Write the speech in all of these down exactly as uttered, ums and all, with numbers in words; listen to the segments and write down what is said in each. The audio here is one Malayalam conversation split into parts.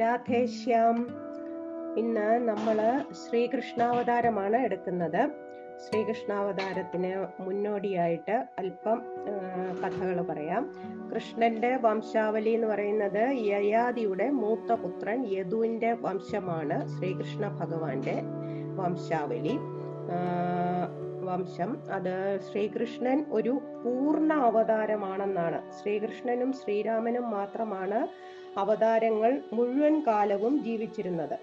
രാധേശ്യാം. ഇന്ന് നമ്മൾ ശ്രീകൃഷ്ണാവതാരമാണ് എടുക്കുന്നത്. ശ്രീകൃഷ്ണാവതാരത്തിന് മുന്നോടിയായിട്ട് അല്പം കഥകൾ പറയാം. കൃഷ്ണന്റെ വംശാവലി എന്ന് പറയുന്നത് യയാദിയുടെ മൂത്ത പുത്രൻ യദുവിന്റെ വംശമാണ് ശ്രീകൃഷ്ണ ഭഗവാന്റെ വംശാവലി വംശം. അത് ശ്രീകൃഷ്ണൻ ഒരു പൂർണ്ണ അവതാരമാണെന്നാണ്. ശ്രീകൃഷ്ണനും ശ്രീരാമനും മാത്രമാണ് അവതാരങ്ങൾ മുഴുവൻ കാലവും ജീവിച്ചിരുന്നത്.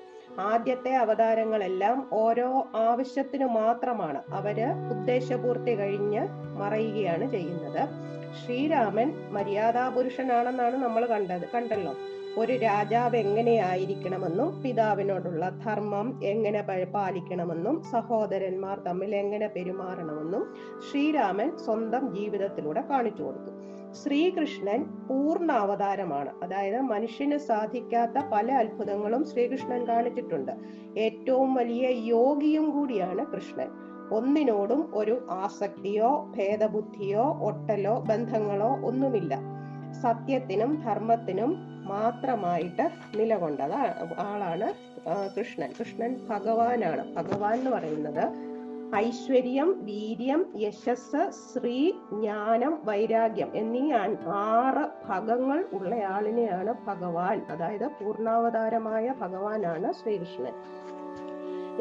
ആദ്യത്തെ അവതാരങ്ങളെല്ലാം ഓരോ ആവശ്യത്തിനു മാത്രമാണ്. അവര് ഉദ്ദേശപൂർത്തി കഴിഞ്ഞ് മറയുകയാണ് ചെയ്യുന്നത്. ശ്രീരാമൻ മര്യാദാപുരുഷനാണെന്നാണ് നമ്മൾ കണ്ടത് കണ്ടല്ലോ. ഒരു രാജാവ് എങ്ങനെയായിരിക്കണമെന്നും പിതാവിനോടുള്ള ധർമ്മം എങ്ങനെ പാലിക്കണമെന്നും സഹോദരന്മാർ തമ്മിൽ എങ്ങനെ പെരുമാറണമെന്നും ശ്രീരാമൻ സ്വന്തം ജീവിതത്തിലൂടെ കാണിച്ചു കൊടുത്തു. ശ്രീകൃഷ്ണൻ പൂർണ്ണ അവതാരമാണ്. അതായത് മനുഷ്യന് സാധിക്കാത്ത പല അത്ഭുതങ്ങളും ശ്രീകൃഷ്ണൻ കാണിച്ചിട്ടുണ്ട്. ഏറ്റവും വലിയ യോഗിയും കൂടിയാണ് കൃഷ്ണൻ. ഒന്നിനോടും ഒരു ആസക്തിയോ ഭേദബുദ്ധിയോ ഒട്ടലോ ബന്ധങ്ങളോ ഒന്നുമില്ല. സത്യത്തിനും ധർമ്മത്തിനും മാത്രമായിട്ട് നിലകൊണ്ടത് ആളാണ് കൃഷ്ണൻ. കൃഷ്ണൻ ഭഗവാനാണ്. ഭഗവാൻ എന്ന് പറയുന്നത് ഐശ്വര്യം, വീര്യം, യശസ്, ശ്രീ, ജ്ഞാനം, വൈരാഗ്യം എന്നീ ആറ് ഭാഗങ്ങൾ ഉള്ളയാളിനെയാണ് ഭഗവാൻ. അതായത് പൂർണ്ണാവതാരമായ ഭഗവാനാണ് ശ്രീകൃഷ്ണൻ.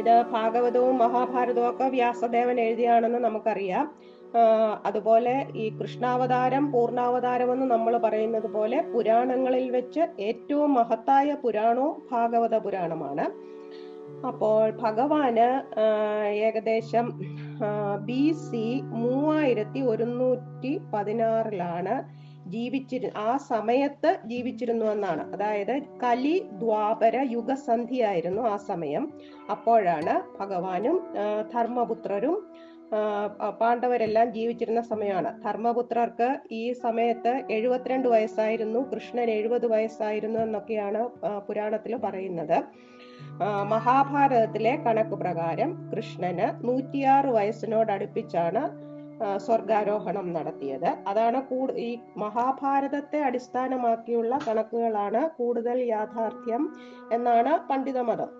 ഇത് ഭാഗവതവും മഹാഭാരതവും ഒക്കെ വ്യാസദേവൻ എഴുതിയാണെന്ന് നമുക്കറിയാം. അതുപോലെ ഈ കൃഷ്ണാവതാരം പൂർണ്ണാവതാരം എന്ന് നമ്മൾ പറയുന്നത് പോലെ പുരാണങ്ങളിൽ വെച്ച് ഏറ്റവും മഹത്തായ പുരാണവും ഭാഗവത പുരാണമാണ്. അപ്പോൾ ഭഗവാന് ഏകദേശം ബി സി മൂവായിരത്തി ഒരുന്നൂറ്റി പതിനാറിലാണ് ജീവിച്ചിരു ആ സമയത്ത് ജീവിച്ചിരുന്നു എന്നാണ്. അതായത് കലി ദ്വാപര യുഗസന്ധിയായിരുന്നു ആ സമയം. അപ്പോഴാണ് ഭഗവാനും ധർമ്മപുത്രരും പാണ്ഡവരെല്ലാം ജീവിച്ചിരുന്ന സമയമാണ്. ധർമ്മപുത്രർക്ക് ഈ സമയത്ത് എഴുപത്തിരണ്ട് വയസ്സായിരുന്നു, കൃഷ്ണൻ എഴുപത് വയസ്സായിരുന്നു എന്നൊക്കെയാണ് പുരാണത്തിൽ പറയുന്നത്. മഹാഭാരതത്തിലെ കണക്ക് പ്രകാരം കൃഷ്ണന് നൂറ്റിയാറ് വയസ്സിനോടടുപ്പിച്ചാണ് സ്വർഗാരോഹണം നടത്തിയത്. അതാണ് കൂടു ഈ മഹാഭാരതത്തെ അടിസ്ഥാനമാക്കിയുള്ള കണക്കുകളാണ് കൂടുതൽ യാഥാർത്ഥ്യം എന്നാണ് പണ്ഡിതമതം.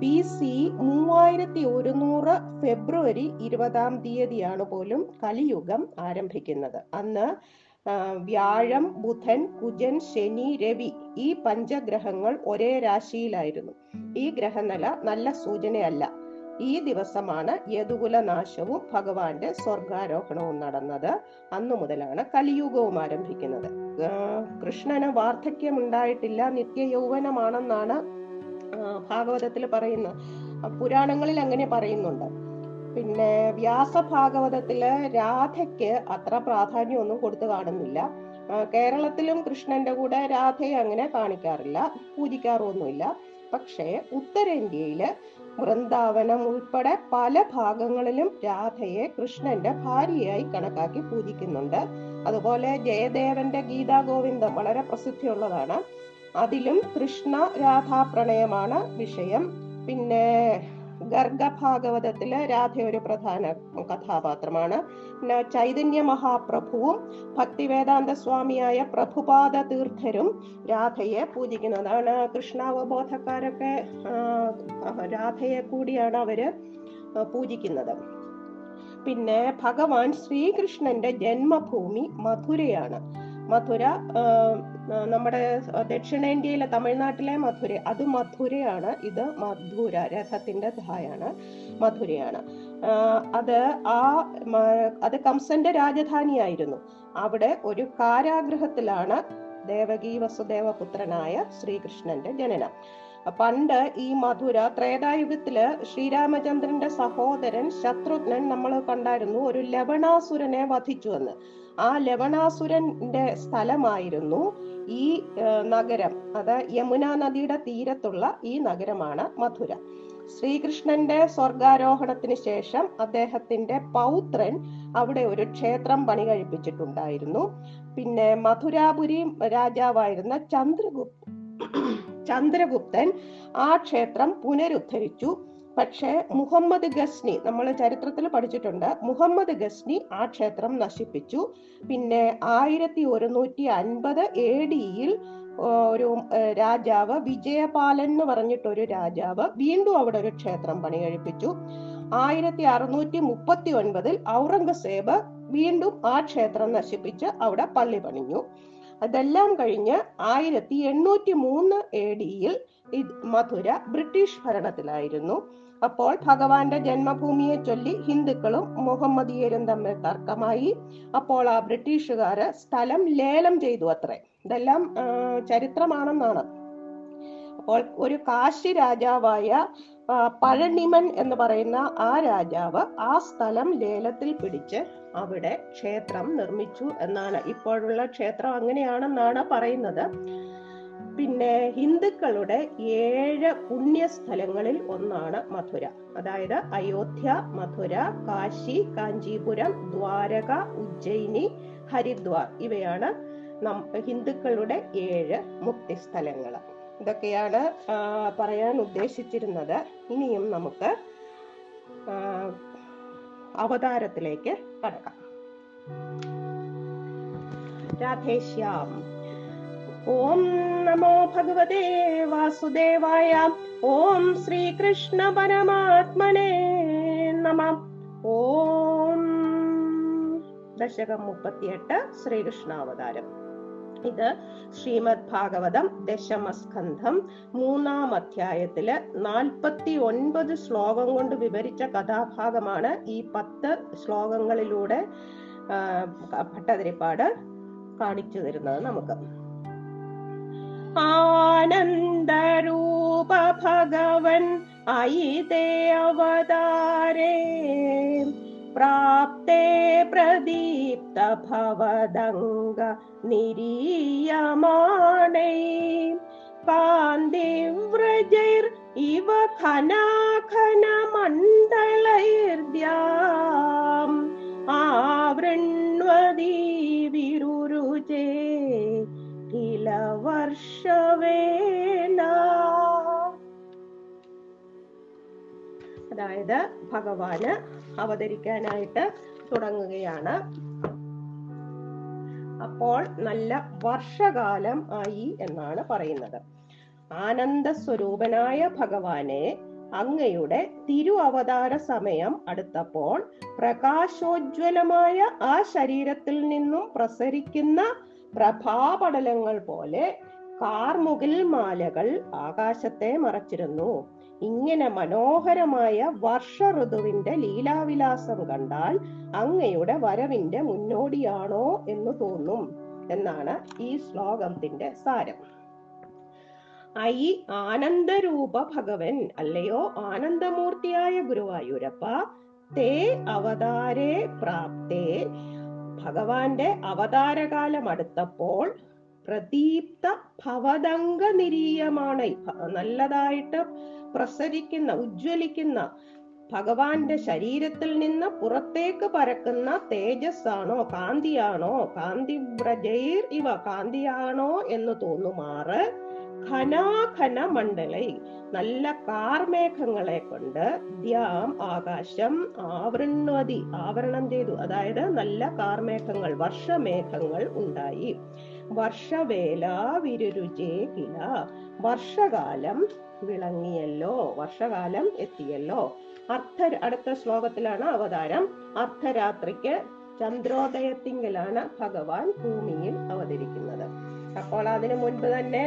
ബി സി മൂവായിരത്തി ഒരുന്നൂറ് ഫെബ്രുവരി ഇരുപതാം തീയതിയാണ് പോലും കലിയുഗം ആരംഭിക്കുന്നത്. അന്ന് വ്യാഴം, ബുധൻ, കുജൻ, ശനി, രവി ഈ പഞ്ചഗ്രഹങ്ങൾ ഒരേ രാശിയിലായിരുന്നു. ഈ ഗ്രഹനില നല്ല സൂചനയല്ല. ഈ ദിവസമാണ് യദുകുലനാശവും ഭഗവാന്റെ സ്വർഗാരോഹണവും നടന്നത്. അന്നു മുതലാണ് കലിയുഗവും ആരംഭിക്കുന്നത്. കൃഷ്ണന് വാർദ്ധക്യമുണ്ടായിട്ടില്ല, നിത്യയൗവനമാണെന്നാണ് ഭാഗവതത്തിൽ പറയുന്നു. പുരാണങ്ങളിൽ അങ്ങനെ പറയുന്നുണ്ട്. പിന്നെ വ്യാസഭാഗവതത്തില് രാധയ്ക്ക് അത്ര പ്രാധാന്യം ഒന്നും കൊടുത്തു കാണുന്നില്ല. കേരളത്തിലും കൃഷ്ണന്റെ കൂടെ രാധയെ അങ്ങനെ കാണിക്കാറില്ല, പൂജിക്കാറൊന്നുമില്ല. പക്ഷേ ഉത്തരേന്ത്യയില് വൃന്ദാവനം ഉൾപ്പെടെ പല ഭാഗങ്ങളിലും രാധയെ കൃഷ്ണന്റെ ഭാര്യയായി കണക്കാക്കി പൂജിക്കുന്നുണ്ട്. അതുപോലെ ജയദേവന്റെ ഗീതാഗോവിന്ദം വളരെ പ്രസിദ്ധിയുള്ളതാണ്. അതിലും കൃഷ്ണ രാധാ പ്രണയമാണ് വിഷയം. പിന്നെ ഗർഗഭാഗവതത്തില് രാധ ഒരു പ്രധാന കഥാപാത്രമാണ്. പിന്നെ ചൈതന്യ മഹാപ്രഭുവും ഭക്തിവേദാന്തസ്വാമിയായ പ്രഭുപാദ തീർത്ഥരും രാധയെ പൂജിക്കുന്നതാണ്. കൃഷ്ണാവബോധക്കാരൊക്കെ രാധയെ കൂടിയാണ് അവര് പൂജിക്കുന്നത്. പിന്നെ ഭഗവാൻ ശ്രീകൃഷ്ണന്റെ ജന്മഭൂമി മഥുരയാണ്. മഥുര നമ്മുടെ ദക്ഷിണേന്ത്യയിലെ തമിഴ്നാട്ടിലെ മഥുര, അത് മഥുരയാണ്. ഇത് മധുര രഥത്തിന്റെ ധായാണ്, മഥുരയാണ്. അത് ആ അത് കംസന്റെ രാജധാനിയായിരുന്നു. അവിടെ ഒരു കാരാഗ്രഹത്തിലാണ് ദേവകി വസുദേവ പുത്രനായ ശ്രീകൃഷ്ണന്റെ ജനനം. പണ്ട് ഈ മഥുര ത്രേതായുഗത്തില് ശ്രീരാമചന്ദ്രന്റെ സഹോദരൻ ശത്രുഘ്നൻ നമ്മൾ കണ്ടായിരുന്നു ഒരു ലവണാസുരനെ വധിച്ചു എന്ന്. ആ ലവണാസുരന്റെ സ്ഥലമായിരുന്നു ഈ നഗരം. അത് യമുനാനദിയുടെ തീരത്തുള്ള ഈ നഗരമാണ് മഥുര. ശ്രീകൃഷ്ണന്റെ സ്വർഗാരോഹണത്തിന് ശേഷം അദ്ദേഹത്തിന്റെ പൗത്രൻ അവിടെ ഒരു ക്ഷേത്രം പണി കഴിപ്പിച്ചിട്ടുണ്ടായിരുന്നു. പിന്നെ മഥുരാപുരി രാജാവായിരുന്ന ചന്ദ്രഗുപ്ത ചന്ദ്രഗുപ്തൻ ആ ക്ഷേത്രം പുനരുദ്ധരിച്ചു. പക്ഷേ മുഹമ്മദ് ഗസ്നി, നമ്മൾ ചരിത്രത്തിൽ പഠിച്ചിട്ടുണ്ട്, മുഹമ്മദ് ഗസ്നി ആ ക്ഷേത്രം നശിപ്പിച്ചു. പിന്നെ ആയിരത്തി ഒരുന്നൂറ്റി അൻപത് എ ഡിയിൽ ഒരു രാജാവ് വിജയപാലൻ എന്ന് പറഞ്ഞിട്ടൊരു രാജാവ് വീണ്ടും അവിടെ ഒരു ക്ഷേത്രം പണി കഴിപ്പിച്ചു. ആയിരത്തി അറുന്നൂറ്റി മുപ്പത്തി ഒൻപതിൽ ഔറംഗസേബ് വീണ്ടും ആ ക്ഷേത്രം നശിപ്പിച്ച് അവിടെ പള്ളി പണിഞ്ഞു. അതെല്ലാം കഴിഞ്ഞ് ആയിരത്തി എണ്ണൂറ്റി മൂന്ന് എ ഡിയിൽ മഥുര ബ്രിട്ടീഷ് ഭരണത്തിലായിരുന്നു. അപ്പോൾ ഭഗവാന്റെ ജന്മഭൂമിയെ ചൊല്ലി ഹിന്ദുക്കളും മുഹമ്മദിയരും തമ്മിൽ തർക്കമായി. അപ്പോൾ ആ ബ്രിട്ടീഷുകാര് സ്ഥലം ലേലം ചെയ്തു അത്രേ. ഇതെല്ലാം ചരിത്രമാണെന്നാണ്. അപ്പോൾ ഒരു കാശി രാജാവായ പരണീമൻ എന്ന് പറയുന്ന ആ രാജാവ് ആ സ്ഥലം ലേലത്തിൽ പിടിച്ച് അവിടെ ക്ഷേത്രം നിർമ്മിച്ചു എന്നാണ്. ഇപ്പോഴുള്ള ക്ഷേത്രം അങ്ങനെയാണെന്നാണ് പറയുന്നത്. പിന്നെ ഹിന്ദുക്കളുടെ ഏഴ് പുണ്യസ്ഥലങ്ങളിൽ ഒന്നാണ് മഥുര. അതായത് അയോധ്യ, മഥുര, കാശി, കാഞ്ചീപുരം, ദ്വാരക, ഉജ്ജയിനി, ഹരിദ്വാർ ഇവയാണ് നം ഹിന്ദുക്കളുടെ ഏഴ് മുക്തിസ്ഥലങ്ങൾ. ഇതൊക്കെയാണ് പറയാൻ ഉദ്ദേശിച്ചിരുന്നത്. ഇനിയും നമുക്ക് അവതാരത്തിലേക്ക് കടക്കാം. രാധേശ്യാം. ഓം നമോ ഭഗവതേ വാസുദേവായ. ഓം ശ്രീകൃഷ്ണ പരമാത്മനേ നമഃ. ഓം. ദശകം മുപ്പത്തിയെട്ട്, ശ്രീകൃഷ്ണാവതാരം. ഇത് ശ്രീമദ് ഭാഗവതം ദശമസ്കന്ധം മൂന്നാം അധ്യായത്തില് നാൽപ്പത്തി ഒൻപത് ശ്ലോകം കൊണ്ട് വിവരിച്ച കഥാഭാഗമാണ്. ഈ പത്ത് ശ്ലോകങ്ങളിലൂടെ ഭട്ടതിരിപ്പാട് കാണിച്ചു തരുന്നത് നമുക്ക്. ആനന്ദരൂപ ഭഗവൻ ഐതേ അവതാരേ പ്രാപ്തേ പ്രദീപ്ത ഭവദംഗ നിരീയമാണേ കാന്തിവ്രജൈർ ഇവ ഘനാഘന മണ്ഡലൈർദ്യാം ആവൃണ്വതി വിരുരുചേ കില വർഷവേണ. അതായത് ഭഗവാന് അവതരിക്കാനായിട്ട് തുടങ്ങുകയാണ്. അപ്പോൾ നല്ല വർഷകാലം ആയി എന്നാണ് പറയുന്നത്. ആനന്ദ സ്വരൂപനായ ഭഗവാനെ അങ്ങയുടെ തിരു അവതാര സമയം അടുത്തപ്പോൾ പ്രകാശോജ്വലമായ ആ ശരീരത്തിൽ നിന്നും പ്രസരിക്കുന്ന പ്രഭാപടലങ്ങൾ പോലെ കാർമുകിൽ മാലകൾ ആകാശത്തെ മറച്ചിരുന്നു. ഇങ്ങനെ മനോഹരമായ വർഷ ഋതുവിന്റെ ലീലാവിലാസം കണ്ടാൽ അങ്ങയുടെ വരവിന്റെ മുന്നോടിയാണോ എന്ന് തോന്നും എന്നാണ് ഈ ശ്ലോകത്തിന്റെ സാരം. ഐ ആനന്ദരൂപ ഭഗവൻ, അല്ലയോ ആനന്ദമൂർത്തിയായ ഗുരുവായൂരപ്പ, തേ അവതാരേ പ്രാപ്തേ, ഭഗവാന്റെ അവതാരകാലം അടുത്തപ്പോൾ പ്രദീപ്ത ഭവദംഗ നിരീയമാണ്, നല്ലതായിട്ട് പ്രസരിക്കുന്ന ഉജ്ജ്വലിക്കുന്ന ഭഗവാന്റെ ശരീരത്തിൽ നിന്ന് പുറത്തേക്ക് പരക്കുന്ന തേജസ്സാണോ കാന്തിയാണോ കാന്തിവ്രജൈർ ഇവ കാന്തിയാണോ എന്ന് തോന്നുമാറ് ഘനാഘന മണ്ഡലൈ, നല്ല കാർമേഘങ്ങളെ കൊണ്ട് ദ്യാം ആകാശം ആവൃണ്വതി ആവരണം ചെയ്തു. അതായത് നല്ല കാർമേഘങ്ങൾ വർഷമേഘങ്ങൾ ഉണ്ടായി. വർഷവേല വിരുരുചേ കില, വർഷകാലം വിളങ്ങിയല്ലോ, വർഷകാലം എത്തിയല്ലോ. അർദ്ധ അടുത്ത ശ്ലോകത്തിലാണ് അവതാരം. അർദ്ധരാത്രിക്ക് ചന്ദ്രോദയത്തിങ്കലാണ് ഭഗവാൻ ഭൂമിയിൽ അവതരിക്കുന്നത്. അപ്പോൾ അതിനു മുൻപ് തന്നെ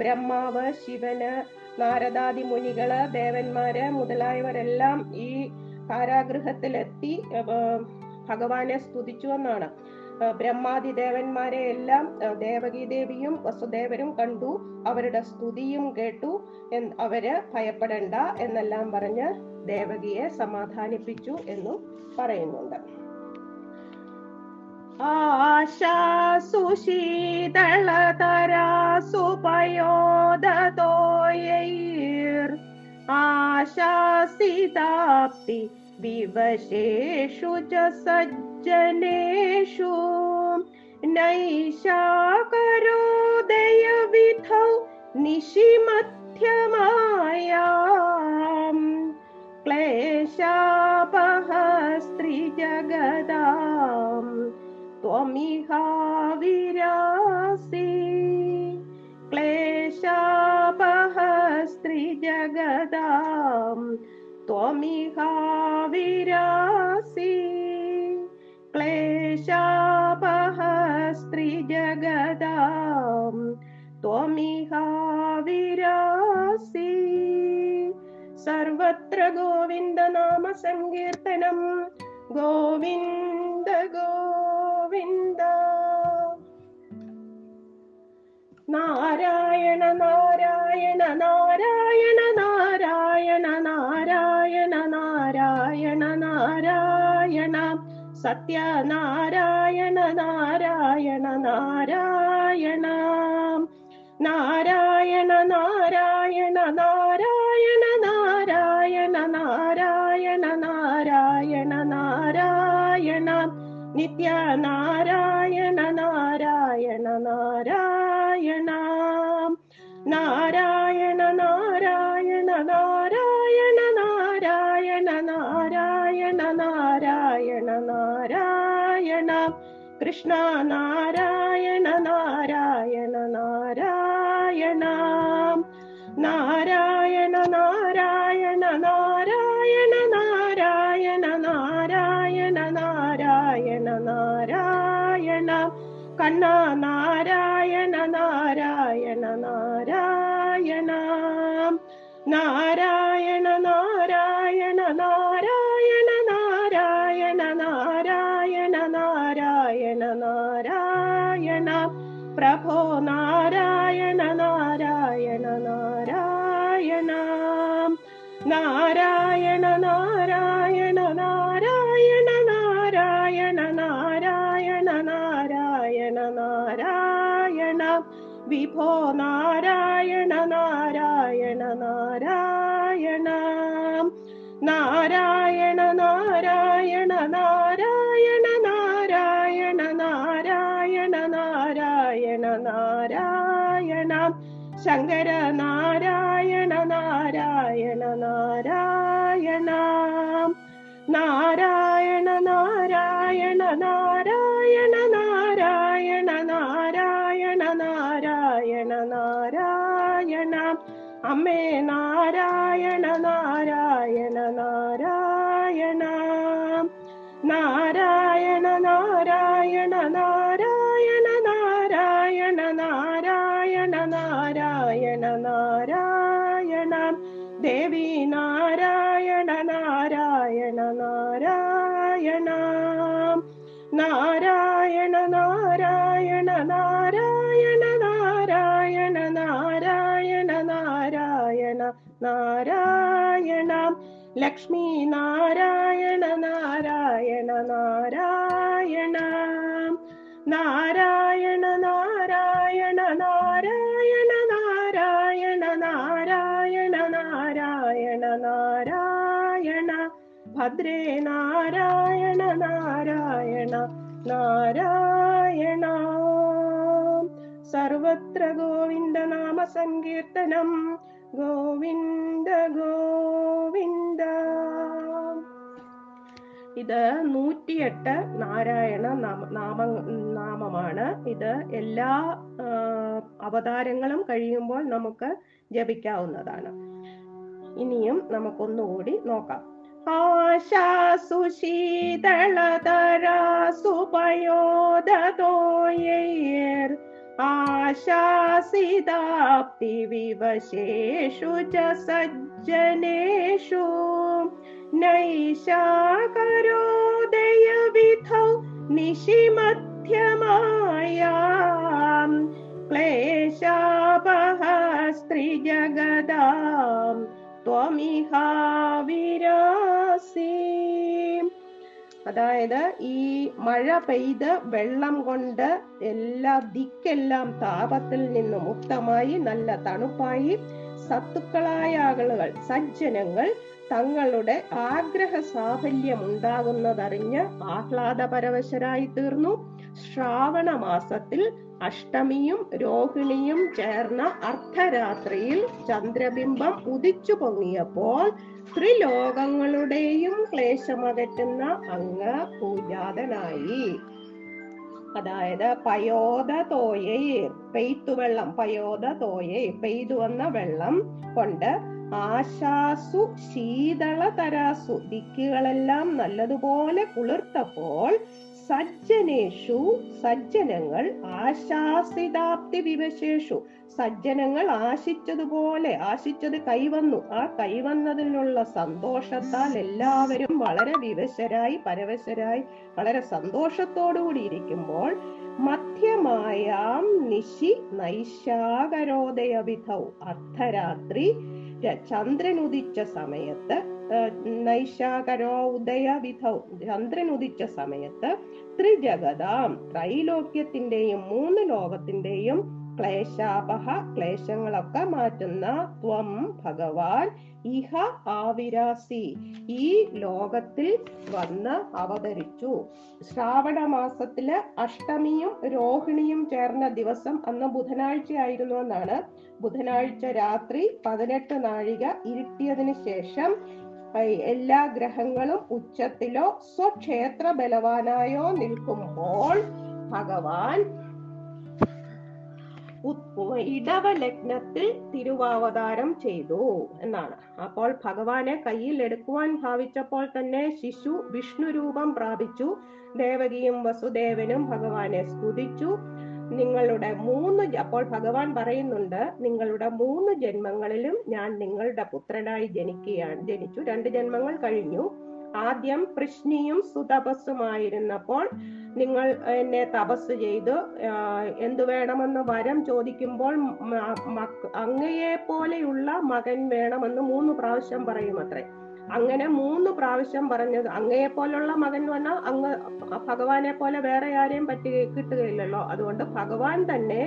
ബ്രഹ്മാവ്, ശിവന്, നാരദാദി മുനികള്, ദേവന്മാര് മുതലായവരെല്ലാം ഈ കാരാഗൃഹത്തിലെത്തി ഭഗവാനെ സ്തുതിച്ചു എന്നാണ്. ബ്രഹ്മാദി ദേവന്മാരെ എല്ലാം ദേവകി ദേവിയും വസുദേവരും കണ്ടു. അവരുടെ സ്തുതിയും കേട്ടു. അവര് ഭയപ്പെടേണ്ട എന്നെല്ലാം പറഞ്ഞ് ദേവകിയെ സമാധാനിപ്പിച്ചു എന്നും പറയുന്നുണ്ട്. ആശാസുശീതളതരാസുപയോദതോയൈർ ആശാസിതാപ്തി വിവശേഷു ച സജ്ജനേഷു നൈഷാ കരോദയ വിധൗ നിശിമധ്യമായാം ക്ലേശാപഹസ്ത്രീ ജഗതാം ത്വമിഹാ വിരാസി ക്ലേശാപഹസ്ത്രീ ജഗതാം ത്വമിഹാ വിരാസി ക്ലേശാപഹസ്ത്രീ ജഗതാം ത്വമിഹാ വിരാസി. സർവത്ര ഗോവിന്ദ നാമ സങ്കീർത്തനം. ഗോവിന്ദ ഗോവിന്ദ. നാരായണ നാരായണ നാരായണ നാരായണ നാരായണ നാരായണ നാരായണ സത്യനാരായണ നാരായണ നാരായണ നാരായണ നാരായണ നാരായണ നാരായണ നാരായണ നാരായണ നാരായണ നിത്യ നാരായണ നാരായണ നാരായണ നാരായണ നാരായണ നാരായണ നാരായണ നാരായണ നാരായണ നാരായണ കൃഷ്ണ നാരായണ നാരായണ നാരായണ നാരായണ നാരായണ നാരായണ നാരായണ നാരായണ നാരായണ നാരായണ കണ്ണ നാരായണ നാരായണ നാരായണ നാരായണ നാരായണ നാരായണ നാരായണ നാരായണ നാരായണ നാരായണ പ്രഭോ നാരായണ നാരായണ നാരായണ നാരായണ നാരായണ നാരായണ നാരായണ നാരായണ നാരായണ നാരായണ വിഭോ നാരായണ നാരായണ നാരായണ നാരായണ നാരായണ നാരായണ നാരായണ നാരായണ നാരായണ നാരായണ ശങ്കര നാരായണ നാരായണ നാരായണ നാരായണ നാരായണ നാരായണ നാരായണ നാരായണ നാരായണ നാരായണ അമ്മേ നാരായണ നാരായണ നാരായണ നാരായണ നാരായണ നാരായണ നാരായണ നാരായണ നാരായണ നാരായണ ദേവി നാരായണ നാരായണ നാരായണ നാരായണ നാരായണ നാരായണ നാരായണ നാരായണ നാരായണ നാരായണ ലക്ഷ്മി നാരായണ നാരായണ നാരായണ നാരായണ നാരായണ നാരായണ നാരായണ നാരായണ നാരായണ നാരായണ ഭദ്രേ നാരായണ നാരായണ നാരായണ. സർവത്ര ഗോവിന്ദ നാമ സങ്കീർത്തനം. ഗോവിന്ദ ഗോവിന്ദ. ഇത് നൂറ്റിയെട്ട് നാരായണ നാമ നാമ നാമമാണ്. ഇത് എല്ലാ അവതാരങ്ങളും കഴിയുമ്പോൾ നമുക്ക് ജപിക്കാവുന്നതാണ്. ഇനിയും നമുക്കൊന്നുകൂടി നോക്കാം. ആശാ സുശീതളതരാ സുപയോദതോയേർ ആശാസിതാപ്തി വിവശേഷു ച സജ്ജനേഷു നൈഷാ കരോദയ വിധൗ നിശിമധ്യമായാം ക്ലേശാപഹസ്ത്രീ ജഗതാം ത്വമിഹാ വിരാസി. അതായത് ഈ മഴ പെയ്ത് വെള്ളം കൊണ്ട് എല്ലാ ദിക്കെല്ലാം താപത്തിൽ നിന്ന് മുക്തമായി നല്ല തണുപ്പായി സത്തുക്കളായ ആളുകൾ, സജ്ജനങ്ങൾ തങ്ങളുടെ ആഗ്രഹ സാഫല്യം ഉണ്ടാകുന്നതറിഞ്ഞ് ആഹ്ലാദപരവശരായി തീർന്നു. ശ്രാവണ മാസത്തിൽ അഷ്ടമിയും രോഹിണിയും ചേർന്ന അർദ്ധരാത്രിയിൽ ചന്ദ്രബിംബം ഉദിച്ചു പൊങ്ങിയപ്പോൾ ത്രിലോകങ്ങളുടെയും ക്ലേശമകറ്റുന്ന അങ്ങ് പൂജാതനായി. അതായത് പയോധ തോയയിൽ പെയ്ത്തുവെള്ളം, പയോധ തോയയിൽ പെയ്തു വന്ന വെള്ളം കൊണ്ട് ആശാസു ശീതള തരാസു ദിക്കുകളെല്ലാം നല്ലതുപോലെ കുളിർത്തപ്പോൾ സജ്ജനേഷു സജ്ജനങ്ങൾ ആശാസിതാപ്തി വിവശേഷു സജ്ജനങ്ങൾ ആശിച്ചതുപോലെ ആശിച്ചത് കൈവന്നു. ആ കൈവന്നതിനുള്ള സന്തോഷത്താൽ എല്ലാവരും വളരെ വിവശരായി പരവശരായി വളരെ സന്തോഷത്തോടുകൂടി ഇരിക്കുമ്പോൾ മധ്യമായാം നിശി നൈശാകരോദയവിധൗ അർദ്ധരാത്രി ചന്ദ്രൻ ഉദിച്ച സമയത്ത് നൈശാകരോ ഉദയവിധൗ ചന്ദ്രൻ ഉദിച്ച സമയത്ത് ത്രിജഗതാം ത്രൈലോക്യത്തിന്റെയും മൂന്ന് ലോകത്തിന്റെയും ക്ലേശാപഹ ക്ലേശങ്ങളൊക്കെ മാറ്റുന്ന ത്വം ഭഗവാൻ ഇഹ ആവിരാസി ഈ ലോകത്തിൽ വന്ന് അവതരിച്ചു. ശ്രാവണ മാസത്തില് അഷ്ടമിയും രോഹിണിയും ചേർന്ന ദിവസം അന്ന് ബുധനാഴ്ച ആയിരുന്നു എന്നാണ്. ബുധനാഴ്ച രാത്രി പതിനെട്ട് നാഴിക ഇരുട്ടിയതിനു ശേഷം എല്ലാ ഗ്രഹങ്ങളും ഉച്ചത്തിലോ സ്വക്ഷേത്ര ബലവാനായോ നിൽക്കുമ്പോൾ ഭഗവാൻ ഇടവ ലഗ്നത്തിൽ തിരുവാവതാരം ചെയ്തു എന്നാണ്. അപ്പോൾ ഭഗവാനെ കയ്യിൽ എടുക്കുവാൻ ഭാവിച്ചപ്പോൾ തന്നെ ശിശു വിഷ്ണു രൂപം പ്രാപിച്ചു. ദേവകിയും വസുദേവനും ഭഗവാനെ സ്തുതിച്ചു. നിങ്ങളുടെ മൂന്ന് അപ്പോൾ ഭഗവാൻ പറയുന്നുണ്ട്, നിങ്ങളുടെ മൂന്ന് ജന്മങ്ങളിലും ഞാൻ നിങ്ങളുടെ പുത്രനായി ജനിക്കുകയാണ് ജനിച്ചു രണ്ട് ജന്മങ്ങൾ കഴിഞ്ഞു. ആദ്യം പൃശ്നിയും സുതപസ്സുമായിരുന്നപ്പോൾ നിങ്ങൾ എന്നെ തപസ് ചെയ്ത് എന്തു വേണമെന്ന് വരം ചോദിക്കുമ്പോൾ അങ്ങയെ പോലെയുള്ള മകൻ വേണമെന്ന് മൂന്ന് പ്രാവശ്യം പറയും അത്രേ. അങ്ങനെ മൂന്ന് പ്രാവശ്യം പറഞ്ഞത് അങ്ങയെ പോലുള്ള മകൻ വന്നാൽ അങ്ങ് ഭഗവാനെ പോലെ വേറെ ആരെയും പറ്റി കിട്ടുകയില്ലല്ലോ. അതുകൊണ്ട് ഭഗവാൻ തന്നെ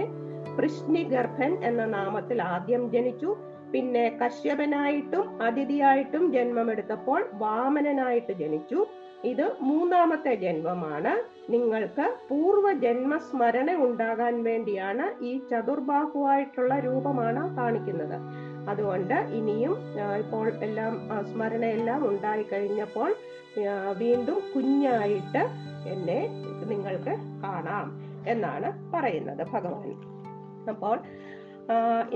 പൃശ്നി ഗർഭൻ എന്ന നാമത്തിൽ ആദ്യം ജനിച്ചു. പിന്നെ കശ്യപനായിട്ടും അതിഥിയായിട്ടും ജന്മമെടുത്തപ്പോൾ വാമനനായിട്ട് ജനിച്ചു. ഇത് മൂന്നാമത്തെ ജന്മമാണ്. നിങ്ങൾക്ക് പൂർവ്വജന്മ സ്മരണ ഉണ്ടാകാൻ വേണ്ടിയാണ് ഈ ചതുർബാഹുവായിട്ടുള്ള രൂപമാണ് കാണിക്കുന്നത്. അതുകൊണ്ട് ഇനിയും ഇപ്പോൾ എല്ലാം സ്മരണയെല്ലാം ഉണ്ടായിക്കഴിഞ്ഞപ്പോൾ വീണ്ടും കുഞ്ഞായിട്ട് എന്നെ നിങ്ങൾക്ക് കാണാം എന്നാണ് പറയുന്നത് ഭഗവാൻ. അപ്പോൾ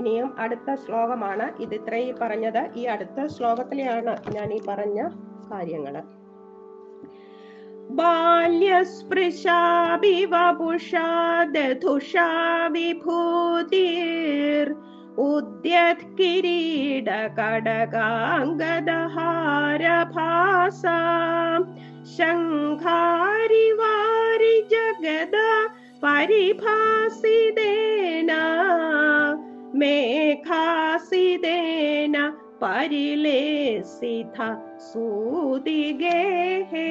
ഇനിയും അടുത്ത ശ്ലോകമാണ് ഇത്. ഇത്രയും പറഞ്ഞത് ഈ അടുത്ത ശ്ലോകത്തിലെയാണ് ഞാൻ ഈ പറഞ്ഞ കാര്യങ്ങൾ. ഉദ്യത് കിരീട കടകാംഗദഹാരഭാസ ശംഖാരി വാരി ജഗദ പരിഭാസിതേന മേഘാസിതേന പരിലേസിത സൂതിഗേഹേ.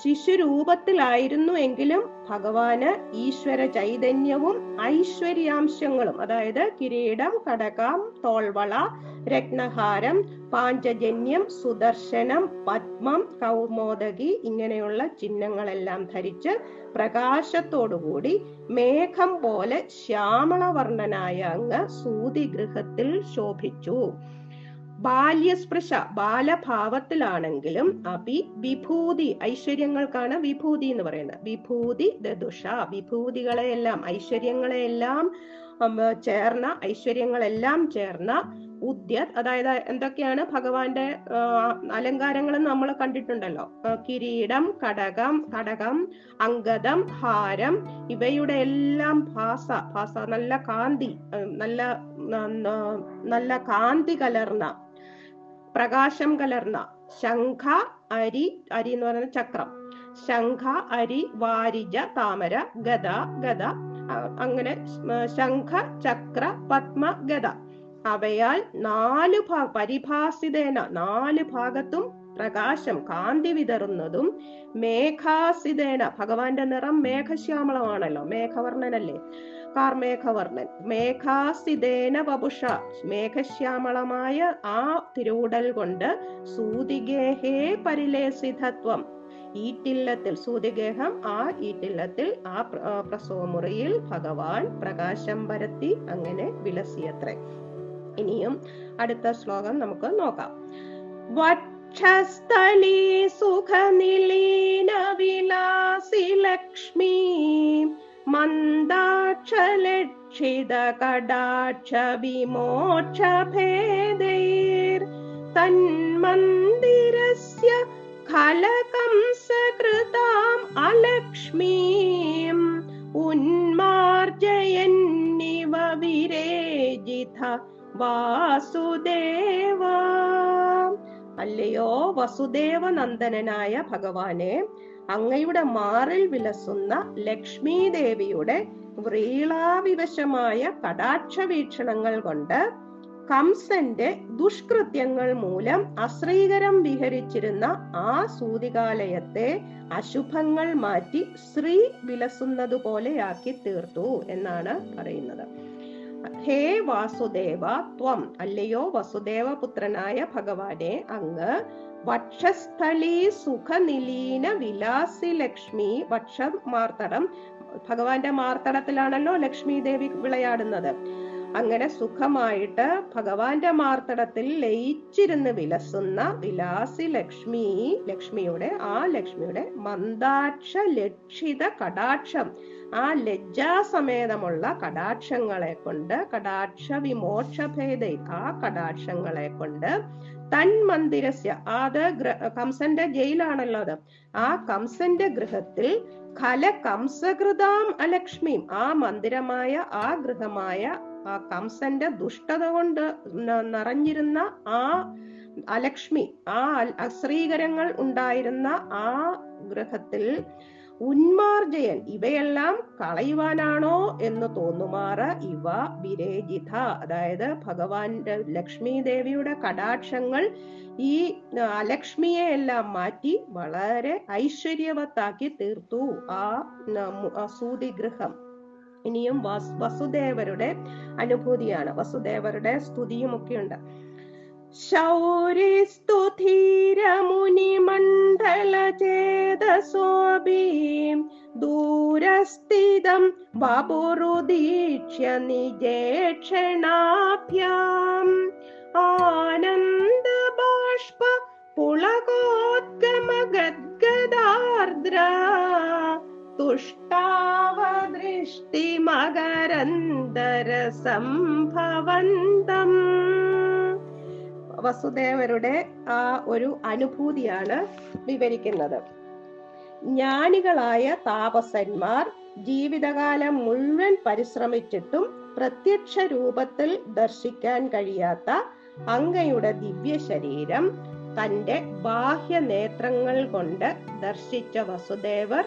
ശിശുരൂപത്തിലായിരുന്നു എങ്കിലും ഭഗവാന് ഈശ്വര ചൈതന്യവും ഐശ്വര്യാംശങ്ങളും, അതായത് കിരീടം, കടകം, തോൾവള, രത്നഹാരം, പാഞ്ചജന്യം, സുദർശനം, പത്മം, കൗമോദകി ഇങ്ങനെയുള്ള ചിഹ്നങ്ങളെല്ലാം ധരിച്ച് പ്രകാശത്തോടുകൂടി മേഘം പോലെ ശ്യാമളവർണ്ണനായ അങ്ങ് സൂതിഗൃഹത്തിൽ ശോഭിച്ചു. ബാല്യസ്പൃശ ബാലഭാവത്തിലാണെങ്കിലും അഭി വിഭൂതി ഐശ്വര്യങ്ങൾക്കാണ് വിഭൂതി എന്ന് പറയുന്നത്. വിഭൂതി ദുഷ വിഭൂതികളെയെല്ലാം ഐശ്വര്യങ്ങളെയെല്ലാം ചേർന്ന ഐശ്വര്യങ്ങളെല്ലാം ചേർന്ന ഉദ്യത് അതായത് എന്തൊക്കെയാണ് ഭഗവാന്റെ അലങ്കാരങ്ങൾ നമ്മൾ കണ്ടിട്ടുണ്ടല്ലോ. കിരീടം, കടകം കടകം അംഗദം, ഹാരം ഇവയുടെ എല്ലാം ഭാസ ഭാസ നല്ല കാന്തി, നല്ല നല്ല കാന്തി കലർന്ന, പ്രകാശം കലർന്ന, ശംഖ അരി അരി എന്ന് പറയുന്ന ചക്രം, ശംഖ അരി വാരിജ താമര, ഗദ ഗദ അങ്ങനെ ശംഖ ചക്ര പത്മ ഗദ അവയാൽ നാലു പരിഭാസിതേന നാല് ഭാഗത്തും പ്രകാശം കാന്തി വിതറുന്നതും മേഘാസിതേന, ഭഗവാന്റെ നിറം മേഘശ്യാമളമാണല്ലോ, മേഘവർണ്ണനല്ലേ കാർമേഘവർണ്ണൻ, മേഘാസിതേന വപുഷ മേഘശ്യാമളമായ ആ തിരുവുടൽ കൊണ്ട് സൂതികേഹേ പരിലേസിതത്വം ഈറ്റില്ലത്തിൽ, സൂതിഗേഹം ആ ഈറ്റില്ലത്തിൽ ആ പ്രസവമുറിയിൽ ഭഗവാൻ പ്രകാശം പരത്തി അങ്ങനെ വിലസിയത്രേ. ഇനിയും അടുത്ത ശ്ലോകം നമുക്ക് നോക്കാം. വക്ഷസ്ഥലീ സുഖനിലീന വിലാസി ലക്ഷ്മി മന്ദാക്ഷലക്ഷിത കടാക്ഷ വിമോക്ഷഭേദൈർ തന്മന്ദിരസ്യ ഖലകംസകൃതാം അലക്ഷ്മീം ഉന്മാർജയന്നിവ വിരേജിത വാസുദേവ. അല്ലയോ വസുദേവ നന്ദനായ ഭഗവാനെ, അങ്ങയുടെ മാറിൽ വിലസുന്ന ലക്ഷ്മി ദേവിയുടെ വ്രീളാവിവശമായ കടാക്ഷ വീക്ഷണങ്ങൾ കൊണ്ട് കംസന്റെ ദുഷ്കൃത്യങ്ങൾ മൂലം അശ്രീകരം വിഹരിച്ചിരുന്ന ആ സൂതികാലയത്തെ അശുഭങ്ങൾ മാറ്റി ശ്രീ വിലസുന്നതുപോലെയാക്കി തീർത്തു എന്നാണ് പറയുന്നത്. ഹേ വാസുദേവ ത്വം, അല്ലയോ വസുദേവ പുത്രനായ ഭഗവാനെ, അങ്ങ് വക്ഷസ്ഥലീ സുഖനിലീന വിലാസി ലക്ഷ്മി, വക്ഷ മാർത്തടം, ഭഗവാന്റെ മാർത്തടത്തിലാണല്ലോ ലക്ഷ്മി ദേവി വിളയാടുന്നത്, അങ്ങനെ സുഖമായിട്ട് ഭഗവാന്റെ മാർത്തടത്തിൽ ലയിച്ചിരുന്ന് വിലസുന്ന വിലാസി ലക്ഷ്മി, ലക്ഷ്മിയുടെ ആ ലക്ഷ്മിയുടെ മന്ദാക്ഷ ലക്ഷിത കടാക്ഷം, ആ ലജ്ജാസമേതമുള്ള കടാക്ഷങ്ങളെ കൊണ്ട്, കടാക്ഷ വിമോക്ഷഭേദ, ആ കടാക്ഷങ്ങളെ കൊണ്ട് തന്മന്ദിരസ്യ, അത് കംസന്റെ ജയിലാണല്ലോ അത്, ആ കംസന്റെ ഗൃഹത്തിൽ ഖല കംസകൃതാം അലക്ഷ്മീം, ആ മന്ദിരമായ ആ ഗൃഹമായ ആ കംസന്റെ ദുഷ്ടത കൊണ്ട് നിറഞ്ഞിരുന്ന ആ അലക്ഷ്മി, ആ അശ്രീകരങ്ങൾ ഉണ്ടായിരുന്ന ആ ഗൃഹത്തിൽ ഉന്മാർജയൻ, ഇവയെല്ലാം കളയുവാനാണോ എന്ന് തോന്നുമാറ് ഇവ വിരേജിത, അതായത് ഭഗവാന്റെ ലക്ഷ്മി ദേവിയുടെ കടാക്ഷങ്ങൾ ഈ അലക്ഷ്മിയെ എല്ലാം മാറ്റി വളരെ ഐശ്വര്യവത്താക്കി തീർത്തു ആ സൂതിഗൃഹം. ഇനിയും വസുദേവരുടെ അനുഭൂതിയാണ്, വസുദേവരുടെ സ്തുതിയുമൊക്കെയുണ്ട്. ശൗരിസ്തുധീരമുനിമണ്ഡലചേതസോഭി ദൂരസ്ഥിതം ബപുരുദീക്ഷ്യ നിജേക്ഷണാഭ്യാം ആനന്ദബാഷ്പ പുളകോദ്ഗമ ഗദ്ഗദാർദ്ര തുഷ്ടാവദൃഷ്ടി മകരന്തരസംഭവന്തം. വസുദേവരുടെ ആ ഒരു അനുഭൂതിയാണ് വിവരിക്കുന്നത്. ജ്ഞാനികളായ താപസന്മാർ ജീവിതകാലം മുഴുവൻ പരിശ്രമിച്ചിട്ടും പ്രത്യക്ഷ രൂപത്തിൽ ദർശിക്കാൻ കഴിയാത്ത അങ്ങയുടെ ദിവ്യ ശരീരം തന്റെ ബാഹ്യ നേത്രങ്ങൾ കൊണ്ട് ദർശിച്ച വസുദേവർ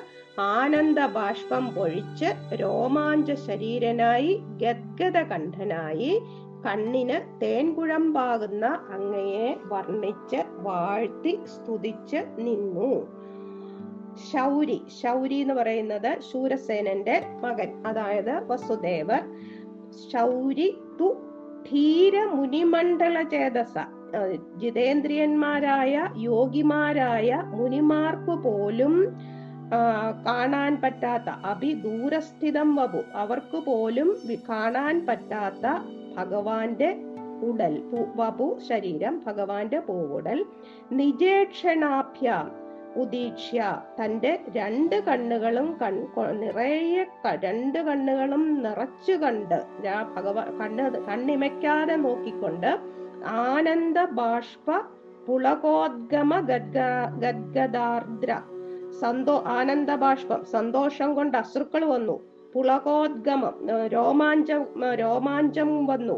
ആനന്ദ ബാഷ്പം പൊഴിച്ച് രോമാഞ്ച ശരീരനായി ഗദ്ഗദ കണ്ഠനായി കണ്ണിന് തേൻകുഴമ്പാകുന്ന അങ്ങയെ വർണ്ണിച്ച് വാഴ്ത്തി സ്തുതിച്ച് നിന്നു. ശൗരി, ശൗരി എന്ന് പറയുന്നത് ശൂരസേനന്റെ മകൻ, അതായത് വസുദേവർ. ശൗരി തു ധീര മുനിമണ്ഡല ചേതസ, ജിതേന്ദ്രിയന്മാരായ യോഗിമാരായ മുനിമാർക്ക് പോലും കാണാൻ പറ്റാത്ത, അഭിദൂരസ്ഥിതം വപു, അവർക്ക് പോലും കാണാൻ പറ്റാത്ത ഭഗവാന്റെ ഉടൽ, വപു ശരീരം, ഭഗവാന്റെ പൂവുടൽ നിജേക്ഷണാഭ്യാം ഉദീക്ഷ്യ, തന്റെ രണ്ട് കണ്ണുകളും കൺ നിറയെ രണ്ട് കണ്ണുകളും നിറച്ചു കണ്ട്, ഭഗവാൻ കണ്ണ് കണ്ണിമയ്ക്കാതെ നോക്കിക്കൊണ്ട് ആനന്ദ ബാഷ്പ പുളകോദ്ഗമ ഗദ്ഗ ഗദ്ഗദാർദ്ര സന്തോ ആനന്ദ ബാഷ്പം, സന്തോഷം കൊണ്ട് അശ്രുക്കൾ വന്നു, പുളകോദ്ഗമം രോമാഞ്ചം, രോമാഞ്ചം വന്നു,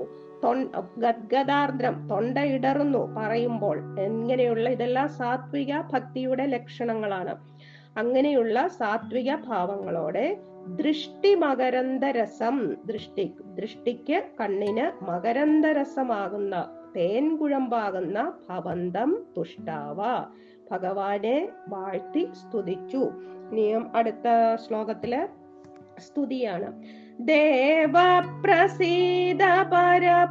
ഗദ്ഗദാർദ്രം തൊണ്ട ഇടറുന്നു പറയുമ്പോൾ, ഇങ്ങനെയുള്ള ഇതെല്ലാം സാത്വിക ഭക്തിയുടെ ലക്ഷണങ്ങളാണ്. അങ്ങനെയുള്ള സാത്വിക ഭാവങ്ങളോടെ ദൃഷ്ടി മകരന്തരസം, ദൃഷ്ടി ദൃഷ്ടിക്ക് കണ്ണിന് മകരന്തരസമാകുന്ന തേൻ കുഴമ്പാകുന്ന ഭവന്തം തുഷ്ടാവ. ഭഗവാനെ വാഴ്ത്തി സ്തുതിച്ചു. ഇനിയും അടുത്ത ശ്ലോകത്തില് സ്തുതിയാണ്. ദേവപ്രസീദ പരപുരുഷതാപവല്ലി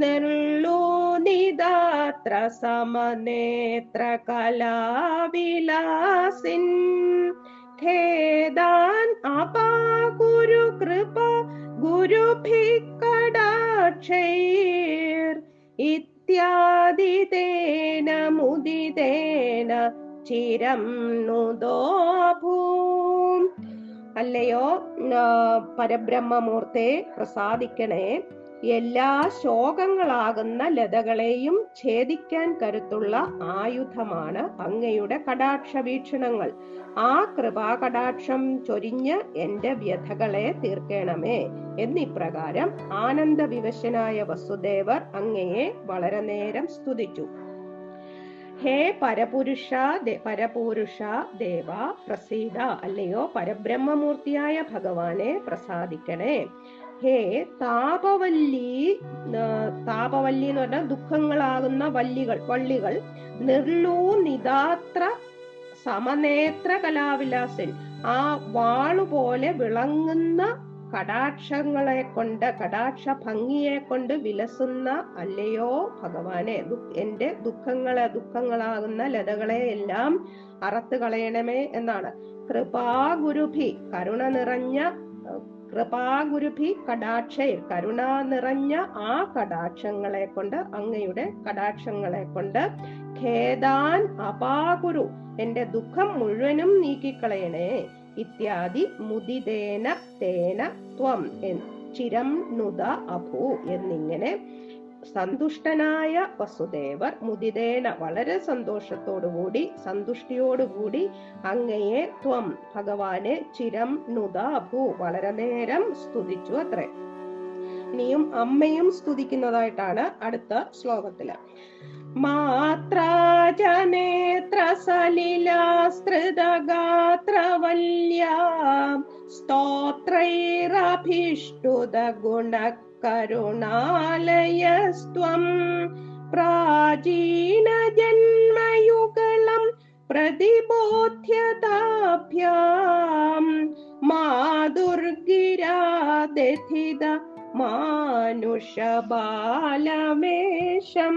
നിർലോ നിദാത്ര സമനേത്ര കലാവിലാസിൻ ഖേദാൻ അപാകുരു കൃപ ഗുരുഭിക്കടാക്ഷൈർ ഇത്യാദിതേന മുദിതേന ചിരം നുദോഭൂം. അല്ലയോ പരബ്രഹ്മമൂർത്തെ പ്രസാദിക്കണേ, എല്ലാ ശോകങ്ങളാകുന്ന ലതകളെയും ഛേദിക്കാൻ കരുത്തുള്ള ആയുധമാണ് അങ്ങയുടെ കടാക്ഷ വീക്ഷണങ്ങൾ. ആ കൃപാകടാക്ഷം ചൊരിഞ്ഞ് എന്റെ വ്യഥകളെ തീർക്കണമേ എന്നിപ്രകാരം ആനന്ദ വിവശനായ വസുദേവർ അങ്ങയെ വളരെ നേരം സ്തുതിച്ചു. ഹേ പരപുരുഷ പരപുരുഷ ദേവ പ്രസീദ, അല്ലയോ പരബ്രഹ്മമൂർത്തിയായ ഭഗവാനെ പ്രസാദിക്കണേ. ഹേ താപവല്ലി, താപവല്ലി എന്ന് പറഞ്ഞാൽ ദുഃഖങ്ങളാകുന്ന വല്ലികൾ വള്ളികൾ നിർലൂ നിദാത്ര സമനേത്ര കലാവിലാസൻ, ആ വാളുപോലെ വിളങ്ങുന്ന കടാക്ഷങ്ങളെ കൊണ്ട് കടാക്ഷ ഭംഗിയെ കൊണ്ട് വിലസുന്ന അല്ലയോ ഭഗവാനെ, എന്റെ ദുഃഖങ്ങളെ ദുഃഖങ്ങളാകുന്ന ലതകളെ എല്ലാം അറത്ത് കളയണമേ എന്നാണ്. കൃപാഗുരുഭി കരുണ നിറഞ്ഞ കൃപാഗുരുഭി കടാക്ഷയിൽ കരുണ നിറഞ്ഞ ആ കടാക്ഷങ്ങളെ കൊണ്ട് അങ്ങയുടെ കടാക്ഷങ്ങളെ കൊണ്ട് ഖേദാൻ അപാകുരു എന്റെ ദുഃഖം മുഴുവനും നീക്കിക്കളയണേ. ഇത്യാദി മുദിതേന തേന ത്വം ചിരം നുദ അഭൂ എന്നിങ്ങനെ സന്തുഷ്ടനായ വസുദേവർ മുദിതേന വളരെ സന്തോഷത്തോടുകൂടി സന്തുഷ്ടിയോടുകൂടി അങ്ങയെ ത്വം ഭഗവാനെ ചിരം നുദാഭൂ വളരെ നേരം സ്തുതിച്ചു അത്രേ. നീയും അമ്മയും സ്തുതിക്കുന്നതായിട്ടാണ് അടുത്ത ശ്ലോകത്തില്. മാത്രാജനേത്ര സലിലാസ്തൃതഗാത്രവല്യാ സ്തോത്രൈരഭിഷ്ടുത ഗുണ കരുണാലയസ്ത്വം പ്രാചീന ജന്മയുഗളം പ്രതിബോധ്യതാഭ്യാം മാതുർഗിരാദധിത മാനുഷബാലമേഷം.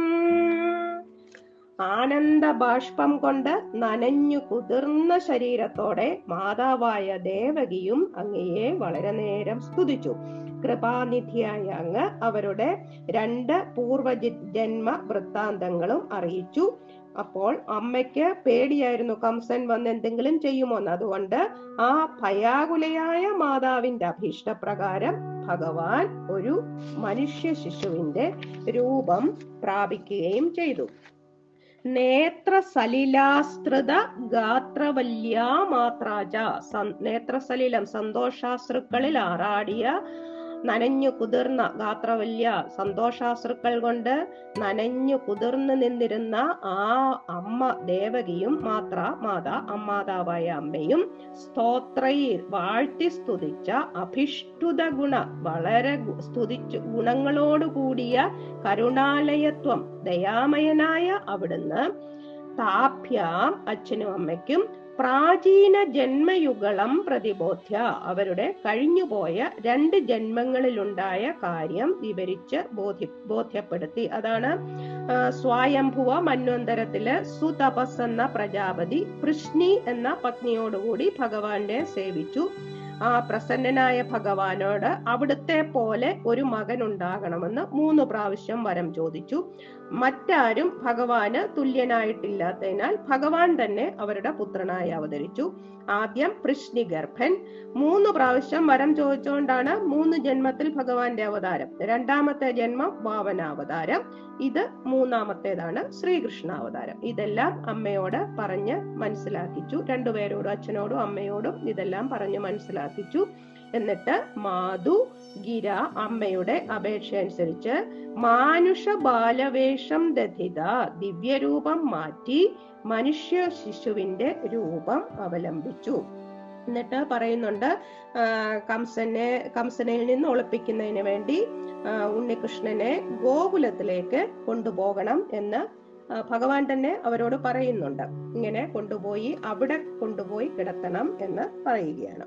ആനന്ദ ബാഷ്പം കൊണ്ട് നനഞ്ഞു കുതിർന്ന ശരീരത്തോടെ മാതാവായ ദേവകിയും അങ്ങയെ വളരെ നേരം സ്തുതിച്ചു. കൃപാനിധിയായ അങ്ങ് അവരുടെ രണ്ട് പൂർവജന്മ വൃത്താന്തങ്ങളും അറിയിച്ചു. അപ്പോൾ അമ്മയ്ക്ക് പേടിയായിരുന്നു കംസൻ വന്ന് എന്തെങ്കിലും ചെയ്യുമോന്ന്. അതുകൊണ്ട് ആ ഭയാകുലയായ മാതാവിന്റെ അഭീഷ്ടപ്രകാരം ഭഗവാൻ ഒരു മനുഷ്യ ശിശുവിന്റെ രൂപം പ്രാപിക്കുകയും ചെയ്തു. നേത്ര സലിലാസ്തൃത ഗാത്രവല്യാ മാത്രാജ, നേത്രസലിലം സന്തോഷാശ്രുക്കളിൽ ആറാടിയ നനഞ്ഞു കുതിർന്ന ഗാത്രവല്യ സന്തോഷാശ്രുക്കൾ കൊണ്ട് നനഞ്ഞു കുതിർന്നു നിന്നിരുന്ന ആ അമ്മ ദേവകിയും മാത്ര മാതാ അമ്മാതാവായ അമ്മയും സ്തോത്രയിൽ വാഴ്ത്തി സ്തുതിച്ച അഭിഷ്ടുത ഗുണ വളരെ സ്തുതിച്ചു ഗുണങ്ങളോടുകൂടിയ കരുണാലയത്വം ദയാമയനായ അവിടുന്ന് താഭ്യാം അച്ഛനും അമ്മയ്ക്കും പ്രാചീന ജന്മയുഗളം പ്രതിബോധ്യ അവരുടെ കഴിഞ്ഞുപോയ രണ്ട് ജന്മങ്ങളിലുണ്ടായ കാര്യം വിവരിച്ച് ബോധ്യ ബോധ്യപ്പെടുത്തി. അതാണ് സ്വയംഭുവ മന്വന്തരത്തില് സുതപസ് എന്ന പ്രജാപതി കൃഷ്ണി എന്ന പത്നിയോടുകൂടി ഭഗവാനെ സേവിച്ചു. ആ പ്രസന്നനായ ഭഗവാനോട് അവിടുത്തെ പോലെ ഒരു മകൻ ഉണ്ടാകണമെന്ന് മൂന്ന് പ്രാവശ്യം വരം ചോദിച്ചു. മറ്റാരും ഭഗവാന് തുല്യനായിട്ടില്ലാത്തതിനാൽ ഭഗവാൻ തന്നെ അവരുടെ പുത്രനായി അവതരിച്ചു. ആദ്യം പൃശ്നി ഗർഭൻ, മൂന്ന് പ്രാവശ്യം വരം ചോദിച്ചുകൊണ്ടാണ് മൂന്ന് ജന്മത്തിൽ ഭഗവാന്റെ അവതാരം. രണ്ടാമത്തെ ജന്മം ഭാവനാവതാരം, ഇത് മൂന്നാമത്തേതാണ് ശ്രീകൃഷ്ണാവതാരം. ഇതെല്ലാം അമ്മയോട് പറഞ്ഞ് മനസ്സിലാക്കിച്ചു, രണ്ടുപേരോടും അച്ഛനോടും അമ്മയോടും ഇതെല്ലാം പറഞ്ഞ് മനസ്സിലാക്കിച്ചു. എന്നിട്ട് മാധു ഗിര അമ്മയുടെ അപേക്ഷ അനുസരിച്ച് മാനുഷ ബാലവേഷം ദധിത ദിവ്യരൂപം മാറ്റി മനുഷ്യ ശിശുവിന്റെ രൂപം അവലംബിച്ചു. എന്നിട്ട് പറയുന്നുണ്ട് കംസനെ കംസനിൽ നിന്ന് ഒളിപ്പിക്കുന്നതിന് വേണ്ടി ഉണ്ണികൃഷ്ണനെ ഗോകുലത്തിലേക്ക് കൊണ്ടുപോകണം എന്ന് ഭഗവാൻ തന്നെ അവരോട് പറയുന്നുണ്ട്. ഇങ്ങനെ കൊണ്ടുപോയി അവിടെ കൊണ്ടുപോയി കിടത്തണം എന്ന് പറയുകയാണ്.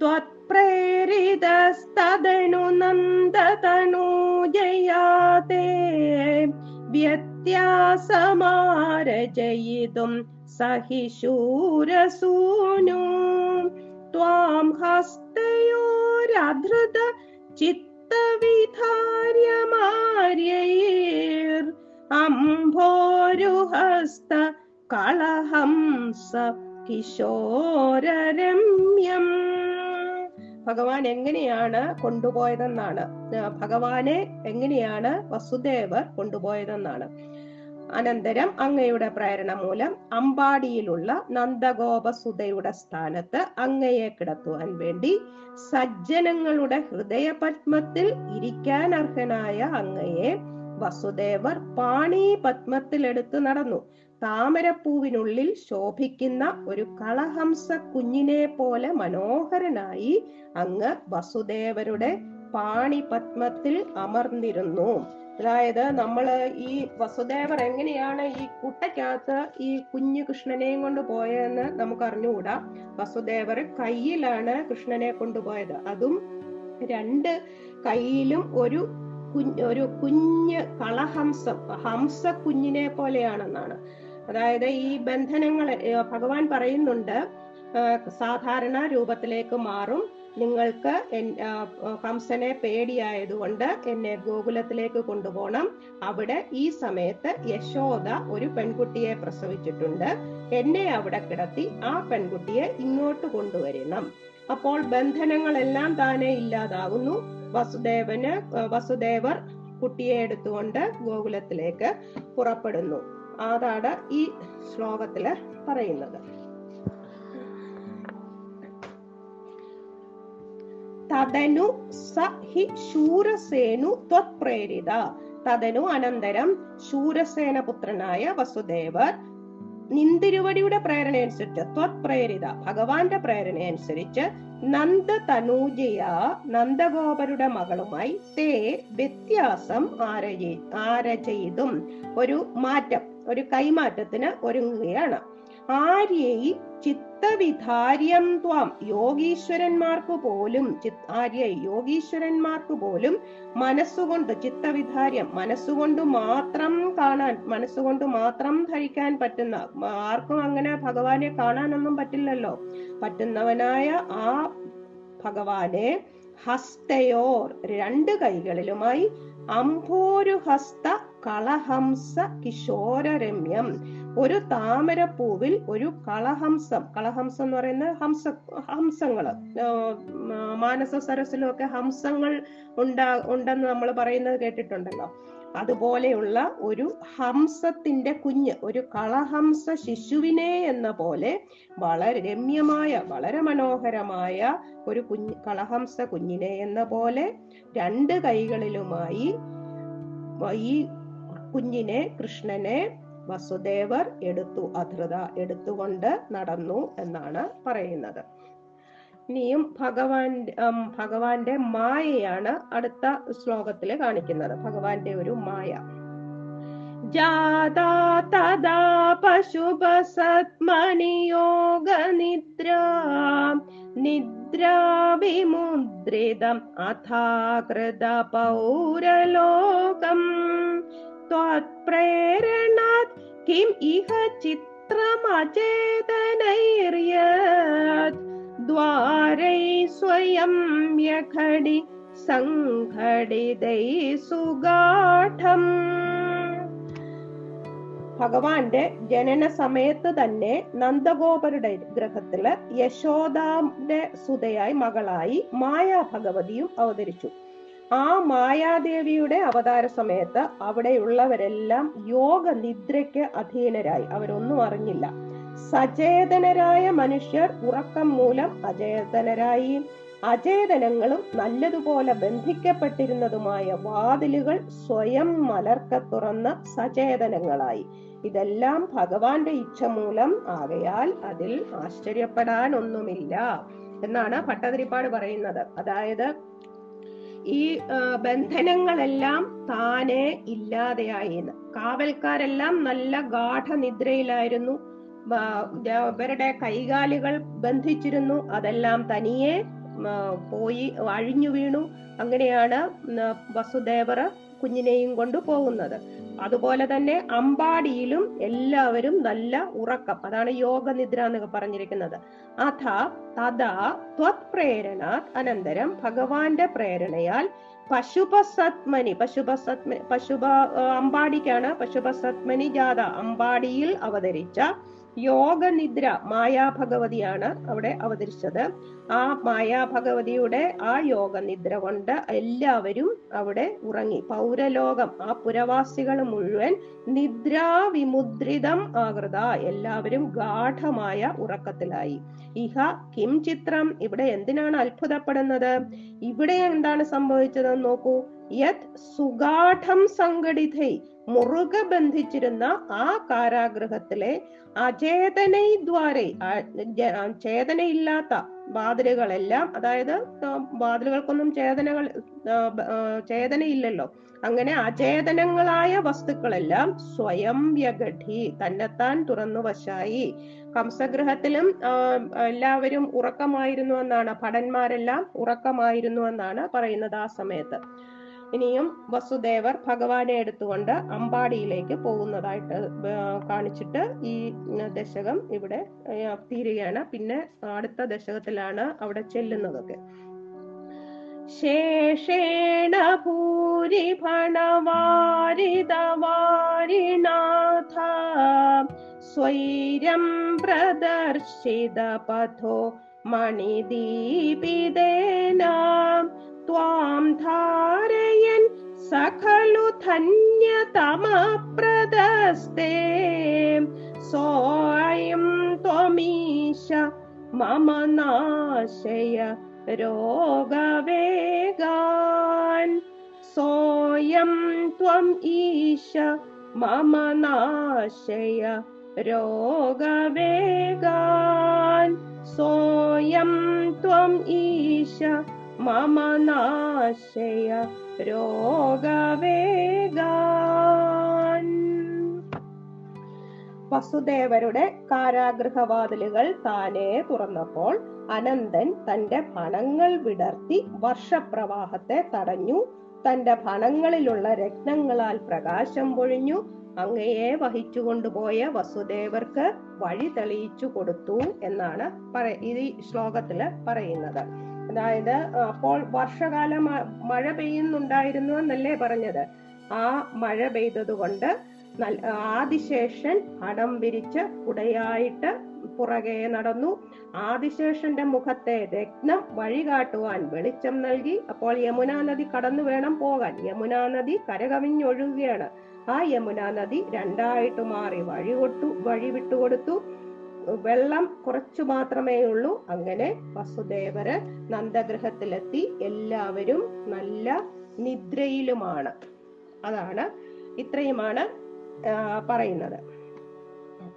ത്വത്പ്രേരിതസ്തദനു നന്ദതനൂജയാതേ വ്യത്യാസമാരജയിതും സഹിശൂരസൂനു ത്വാം ഹസ്തയോരധൃത ചിത്തവിധാര്യമാര്യൈർ അംഭോരുഹസ്ത കളഹംസ കിശോരരമ്യം. ഭഗവാൻ എങ്ങനെയാണ് കൊണ്ടുപോയതെന്നാണ്, ഭഗവാനെ എങ്ങനെയാണ് വസുദേവർ കൊണ്ടുപോയതെന്നാണ്. അനന്തരം അങ്ങയുടെ പ്രേരണ മൂലം അമ്പാടിയിലുള്ള നന്ദഗോപസുതയുടെ സ്ഥാനത്ത് അങ്ങയെ കിടത്തുവാൻ വേണ്ടി സജ്ജനങ്ങളുടെ ഹൃദയപത്മത്തിൽ ഇരിക്കാൻ അർഹനായ അങ്ങയെ വസുദേവർ പാണി പത്മത്തിലെടുത്ത് നടന്നു. താമരപ്പൂവിനുള്ളിൽ ശോഭിക്കുന്ന ഒരു കളഹംസ കുഞ്ഞിനെ പോലെ മനോഹരനായി അങ്ങ് വസുദേവരുടെ പാണി പത്മത്തിൽ അമർന്നിരുന്നു. അതായത് നമ്മൾ ഈ വസുദേവർ എങ്ങനെയാണ് ഈ കുട്ടയ്ക്കകത്ത് ഈ കുഞ്ഞു കൃഷ്ണനെയും കൊണ്ട് പോയതെന്ന് നമുക്ക് അറിഞ്ഞുകൂടാ. വസുദേവർ കയ്യിലാണ് കൃഷ്ണനെ കൊണ്ടുപോയത്. അതും രണ്ട് കയ്യിലും ഒരു ഒരു കുഞ്ഞ് കളഹംസം, ഹംസ കുഞ്ഞിനെ പോലെയാണെന്നാണ്. അതായത് ഈ ബന്ധനങ്ങളെ ഭഗവാൻ പറയുന്നുണ്ട് സാധാരണ രൂപത്തിലേക്ക് മാറും. നിങ്ങൾക്ക് കംസനെ പേടിയായതുകൊണ്ട് എന്നെ ഗോകുലത്തിലേക്ക് കൊണ്ടുപോകണം. അവിടെ ഈ സമയത്ത് യശോദ ഒരു പെൺകുട്ടിയെ പ്രസവിച്ചിട്ടുണ്ട്. എന്നെ അവിടെ കിടത്തി ആ പെൺകുട്ടിയെ ഇങ്ങോട്ട് കൊണ്ടുവരണം. അപ്പോൾ ബന്ധനങ്ങളെല്ലാം താനെ ഇല്ലാതാവുന്നു. വസുദേവന് വസുദേവർ കുട്ടിയെ എടുത്തുകൊണ്ട് ഗോകുലത്തിലേക്ക് പുറപ്പെടുന്നു. അതാണ് ഈ ശ്ലോകത്തില് പറയുന്നത്. തദനു സഹി ശൂരസേനു ത്വത്പ്രേരിത. തദനു അനന്തരം ശൂരസേന പുത്രനായ വസുദേവർ നിന്തിരുവടിയുടെ പ്രേരണയനുസരിച്ച്, ത്വത്പ്രേരിത ഭഗവാന്റെ പ്രേരണയനുസരിച്ച്, നന്ദ തനൂജയ നന്ദഗോപരുടെ മകളുമായി തേ വ്യത്യാസം ആരചയിതും ഒരു മാറ്റം, ഒരു കൈമാറ്റത്തിന് ഒരുങ്ങുകയാണ്. ആര്യൈ ചിത്തവിധാര്യം ത്വാം യോഗീശ്വരന്മാർക്ക് പോലും ആര്യ യോഗീശ്വരന്മാർക്ക് പോലും മനസ്സുകൊണ്ട്, ചിത്തവിധാര്യം മനസ്സുകൊണ്ട് മാത്രം കാണാൻ, മനസ്സുകൊണ്ട് മാത്രം ധരിക്കാൻ പറ്റുന്ന, ആർക്കും അങ്ങനെ ഭഗവാനെ കാണാനൊന്നും പറ്റില്ലല്ലോ, പറ്റുന്നവനായ ആ ഭഗവാനെ ഹസ്തയോർ രണ്ട് കൈകളിലുമായി അംഭോരുഹസ്ത കളഹംസ കിശോരരമ്യം ഒരു താമരപ്പൂവിൽ ഒരു കളഹംസം, കളഹംസം എന്ന് പറയുന്ന ഹംസ ഹംസങ്ങള് മാനസ സരസിലും ഒക്കെ ഹംസങ്ങൾ ഉണ്ടാ ഉണ്ടെന്ന് നമ്മൾ പറയുന്നത് കേട്ടിട്ടുണ്ടല്ലോ. അതുപോലെയുള്ള ഒരു ഹംസത്തിന്റെ കുഞ്ഞ്, ഒരു കളഹംസ ശിശുവിനെ എന്ന പോലെ വളരെ രമ്യമായ, വളരെ മനോഹരമായ ഒരു കുഞ്ഞ് കളഹംസ കുഞ്ഞിനെ എന്ന പോലെ രണ്ട് കൈകളിലുമായി ഈ കുഞ്ഞിനെ കൃഷ്ണനെ വസുദേവർ എടുത്തു, അധൃത എടുത്തുകൊണ്ട് നടന്നു എന്നാണ് പറയുന്നത്. ഇനിയും ഭഗവാന്റെ ഭഗവാന്റെ മായയാണ് അടുത്ത ശ്ലോകത്തിൽ കാണിക്കുന്നത്. ഭഗവാന്റെ ഒരു മായ. ജാതാ തദാ പശുപസത്മനിയോഗനിദ്ര നിദ്രാവിമുദ്രിതം അഥാകൃത പൗരലോകം ത്വത്പ്രേരണാത് കിം ഇഹ ചിത്രമചേതനൈര്യത് ദ്വാരൈ സ്വയം യഘടി സംഘടിതൈ സുഗാഠം. ഭഗവാന്റെ ജനന സമയത്ത് തന്നെ നന്ദഗോപരുടെ ഗ്രഹത്തില് യശോദാന്റെ സുതയായി മകളായി മായാ ഭഗവതിയും അവതരിച്ചു. ആ മായാദേവിയുടെ അവതാര സമയത്ത് അവിടെയുള്ളവരെല്ലാം യോഗനിദ്രയ്ക്ക് അധീനരായി, അവരൊന്നും അറിഞ്ഞില്ല. സചേതനരായ മനുഷ്യർ ഉറക്കം മൂലം അചേതനരായി, അചേതനങ്ങളും നല്ലതുപോലെ ബന്ധിക്കപ്പെട്ടിരുന്നതുമായ വാതിലുകൾ സ്വയം മലർക്ക തുറന്ന സചേതനങ്ങളായി. ഇതെല്ലാം ഭഗവാന്റെ ഇച്ഛ മൂലം ആകയാൽ അതിൽ ആശ്ചര്യപ്പെടാൻ ഒന്നുമില്ല എന്നാണ് ഭട്ടതിരിപ്പാട് പറയുന്നത്. അതായത് ഈ ബന്ധനങ്ങളെല്ലാം താനെ ഇല്ലാതെയായിന്ന്. കാവൽക്കാരെല്ലാം നല്ല ഗാഠനിദ്രയിലായിരുന്നു, ഇവരുടെ കൈകാലുകൾ ബന്ധിച്ചിരുന്നു, അതെല്ലാം തനിയെ പോയി അഴിഞ്ഞു വീണു. അങ്ങനെയാണ് വസുദേവർ കുഞ്ഞിനെയും കൊണ്ട് പോകുന്നത്. അതുപോലെ തന്നെ അമ്പാടിയിലും എല്ലാവരും നല്ല ഉറക്കം, അതാണ് യോഗനിദ്ര എന്നൊക്കെ പറഞ്ഞിരിക്കുന്നത്. അഥ തഥാ ത്വത് പ്രേരണ, അനന്തരം ഭഗവാന്റെ പ്രേരണയാൽ പശുപസത്മനി, പശുപസത്മ പശുപ അമ്പാടിക്കാണ് പശുപസത്മനി ജാഥ, അമ്പാടിയിൽ അവതരിച്ച യോഗനിദ്ര മായാഭഗവതിയാണ് അവിടെ അവതരിച്ചത്. ആ മായാഭഗവതിയുടെ ആ യോഗനിദ്ര കൊണ്ട് എല്ലാവരും അവിടെ ഉറങ്ങി. പൗരലോകം, ആ പുരവാസികൾ മുഴുവൻ നിദ്രാവിമുദ്രിതം ആകൃത, എല്ലാവരും ഗാഠമായ ഉറക്കത്തിലായി. ഇഹ കിം ചിത്രം, ഇവിടെ എന്തിനാണ് അത്ഭുതപ്പെടുന്നത്? ഇവിടെ എന്താണ് സംഭവിച്ചതെന്ന് നോക്കൂ. യത് സുഗാഠം സംഘടിതൈ, മുറുകെ ബന്ധിച്ചിരുന്ന ആ കാരാഗ്രഹത്തിലെ അചേതനൈ ദ്വാരൈ, ചേതനയില്ലാത്ത വാതിലുകളെല്ലാം, അതായത് വാതിലുകൾക്കൊന്നും ചേതനകൾ ചേതനയില്ലല്ലോ, അങ്ങനെ അചേതനങ്ങളായ വസ്തുക്കളെല്ലാം സ്വയം വ്യഘടി, തന്നെത്താൻ തുറന്നു വശായി. കംസഗൃഹത്തിലും എല്ലാവരും ഉറക്കമായിരുന്നു എന്നാണ്, ഭടന്മാരെല്ലാം ഉറക്കമായിരുന്നു എന്നാണ് പറയുന്നത് ആ സമയത്ത്. ഇനിയും വസുദേവർ ഭഗവാനെ എടുത്തുകൊണ്ട് അമ്പാടിയിലേക്ക് പോകുന്നതായിട്ട് കാണിച്ചിട്ട് ഈ ദശകം ഇവിടെ തീരുകയാണ്. പിന്നെ അടുത്ത ദശകത്തിലാണ് അവിടെ ചെല്ലുന്നതൊക്കെ. ശേഷേണ പൂരി ഭണവാരിതവാരിനാഥ സ്വൈരം പ്രദർശിത പഥോ മണിദീപിതേന ത്വാം ധാരയൻ സഖലു ധന്യതമപ്രദസ്തേ സോയം ത്വമീശ മമ നാശയ രോഗവേഗാൻ. സോയം ത്വം ഈശ മമ നാശയ രോഗവേഗാൻ. സോയം ത്വം ഈശ മമ നാശയ രോഗവേഗാൻ. വസുദേവരുടെ കാരാഗ്രഹവാതിലുകൾ താനെ തുറന്നപ്പോൾ അനന്തൻ തന്റെ ഫണങ്ങൾ വിടർത്തി വർഷപ്രവാഹത്തെ തടഞ്ഞു. തന്റെ ഫണങ്ങളിലുള്ള രത്നങ്ങളാൽ പ്രകാശം പൊഴിഞ്ഞു. അങ്ങയെ വഹിച്ചുകൊണ്ടുപോയ വസുദേവർക്ക് വഴി തെളിയിച്ചു കൊടുത്തു എന്നാണ് ഈ ശ്ലോകത്തില് പറയുന്നത്. അതായത് അപ്പോൾ വർഷകാലം മഴ പെയ്യുന്നുണ്ടായിരുന്നു എന്നല്ലേ പറഞ്ഞത്. ആ മഴ പെയ്തതുകൊണ്ട് ആദിശേഷൻ അടം വിരിച്ച് കുടയായിട്ട് പുറകെ നടന്നു. ആദിശേഷന്റെ മുഖത്തെ രത്നം വഴികാട്ടുവാൻ വെളിച്ചം നൽകി. അപ്പോൾ യമുനാനദി കടന്നു വേണം പോകാൻ. യമുനാനദി കരകവിഞ്ഞൊഴുകുകയാണ്. ആ യമുനാനദി രണ്ടായിട്ട് മാറി വഴികൊട്ടു വഴി വിട്ടുകൊടുത്തു. വെള്ളം കുറച്ചു മാത്രമേ ഉള്ളൂ. അങ്ങനെ വസുദേവര് നന്ദഗൃഹത്തിലെത്തി. എല്ലാവരും നല്ല നിദ്രയിലുമാണ്. അതാണ് ഇത്രയുമാണ് പറയുന്നത്.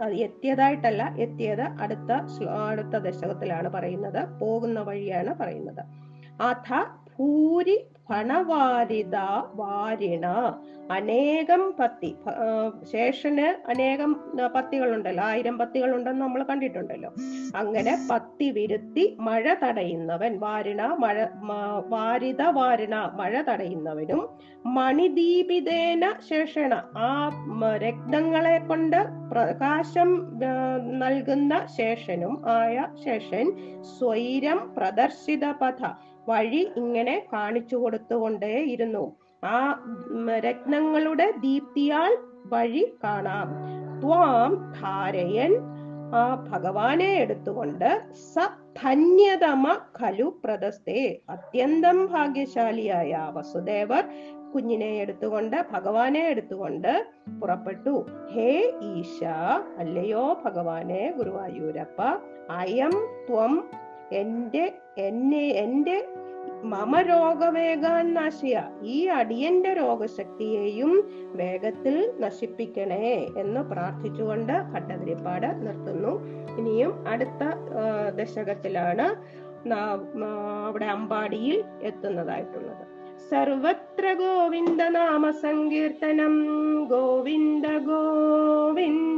അത് എത്തിയതായിട്ടല്ല, എത്തിയത് അടുത്ത അടുത്ത ദശകത്തിലാണ് പറയുന്നത്. പോകുന്ന വഴിയാണ് പറയുന്നത്. അഥ ഭൂരി ഭണവാരിത വാരിണ അനേകം പത്തി, ശേഷന് അനേകം പത്തികളുണ്ടല്ലോ, ആയിരം പത്തികളുണ്ടെന്ന് നമ്മൾ കണ്ടിട്ടുണ്ടല്ലോ. അങ്ങനെ പത്തി വിരുത്തി മഴ തടയുന്നവൻ, വാരിണ മഴ വാരിത വാരിണ മഴ തടയുന്നവനും, മണിദീപിതേന ശേഷണ ആ രത്നങ്ങളെ കൊണ്ട് പ്രകാശം നൽകുന്ന ശേഷനും ആയ ശേഷൻ സ്വൈരം പ്രദർശിത പഥ വഴി ഇങ്ങനെ കാണിച്ചു കൊടുത്തുകൊണ്ടേ ഇരുന്നു. ആ രത്നങ്ങളുടെ ദീപ്തിയാൽ വഴി കാണാം. ത്വാം ധാരയൻ, ആ ഭഗവാനെ എടുത്തുകൊണ്ട്, സ ധന്യതമ ഖലു പ്രദസ്തേ, അത്യന്തം ഭാഗ്യശാലിയായ വസുദേവർ കുഞ്ഞിനെ എടുത്തുകൊണ്ട് ഭഗവാനെ എടുത്തുകൊണ്ട് പുറപ്പെട്ടു. ഹേ ഈശ, അല്ലയോ ഭഗവാനെ ഗുരുവായൂരപ്പ, അയം ത്വം എന്റെ എന്നെ എന്റെ മമ രോഗവേഗാൻ നാശിയ, ഈ അടിയന്റെ രോഗശക്തിയെയും വേഗത്തിൽ നശിപ്പിക്കണേ എന്ന് പ്രാർത്ഥിച്ചുകൊണ്ട് ഭട്ടതിരിപ്പാട് നിർത്തുന്നു. ഇനിയും അടുത്ത ദശകത്തിലാണ് അവിടെ അമ്പാടിയിൽ എത്തുന്നതായിട്ടുള്ളത്. സർവത്ര ഗോവിന്ദ നാമ സങ്കീർത്തനം ഗോവിന്ദ ഗോവിന്ദ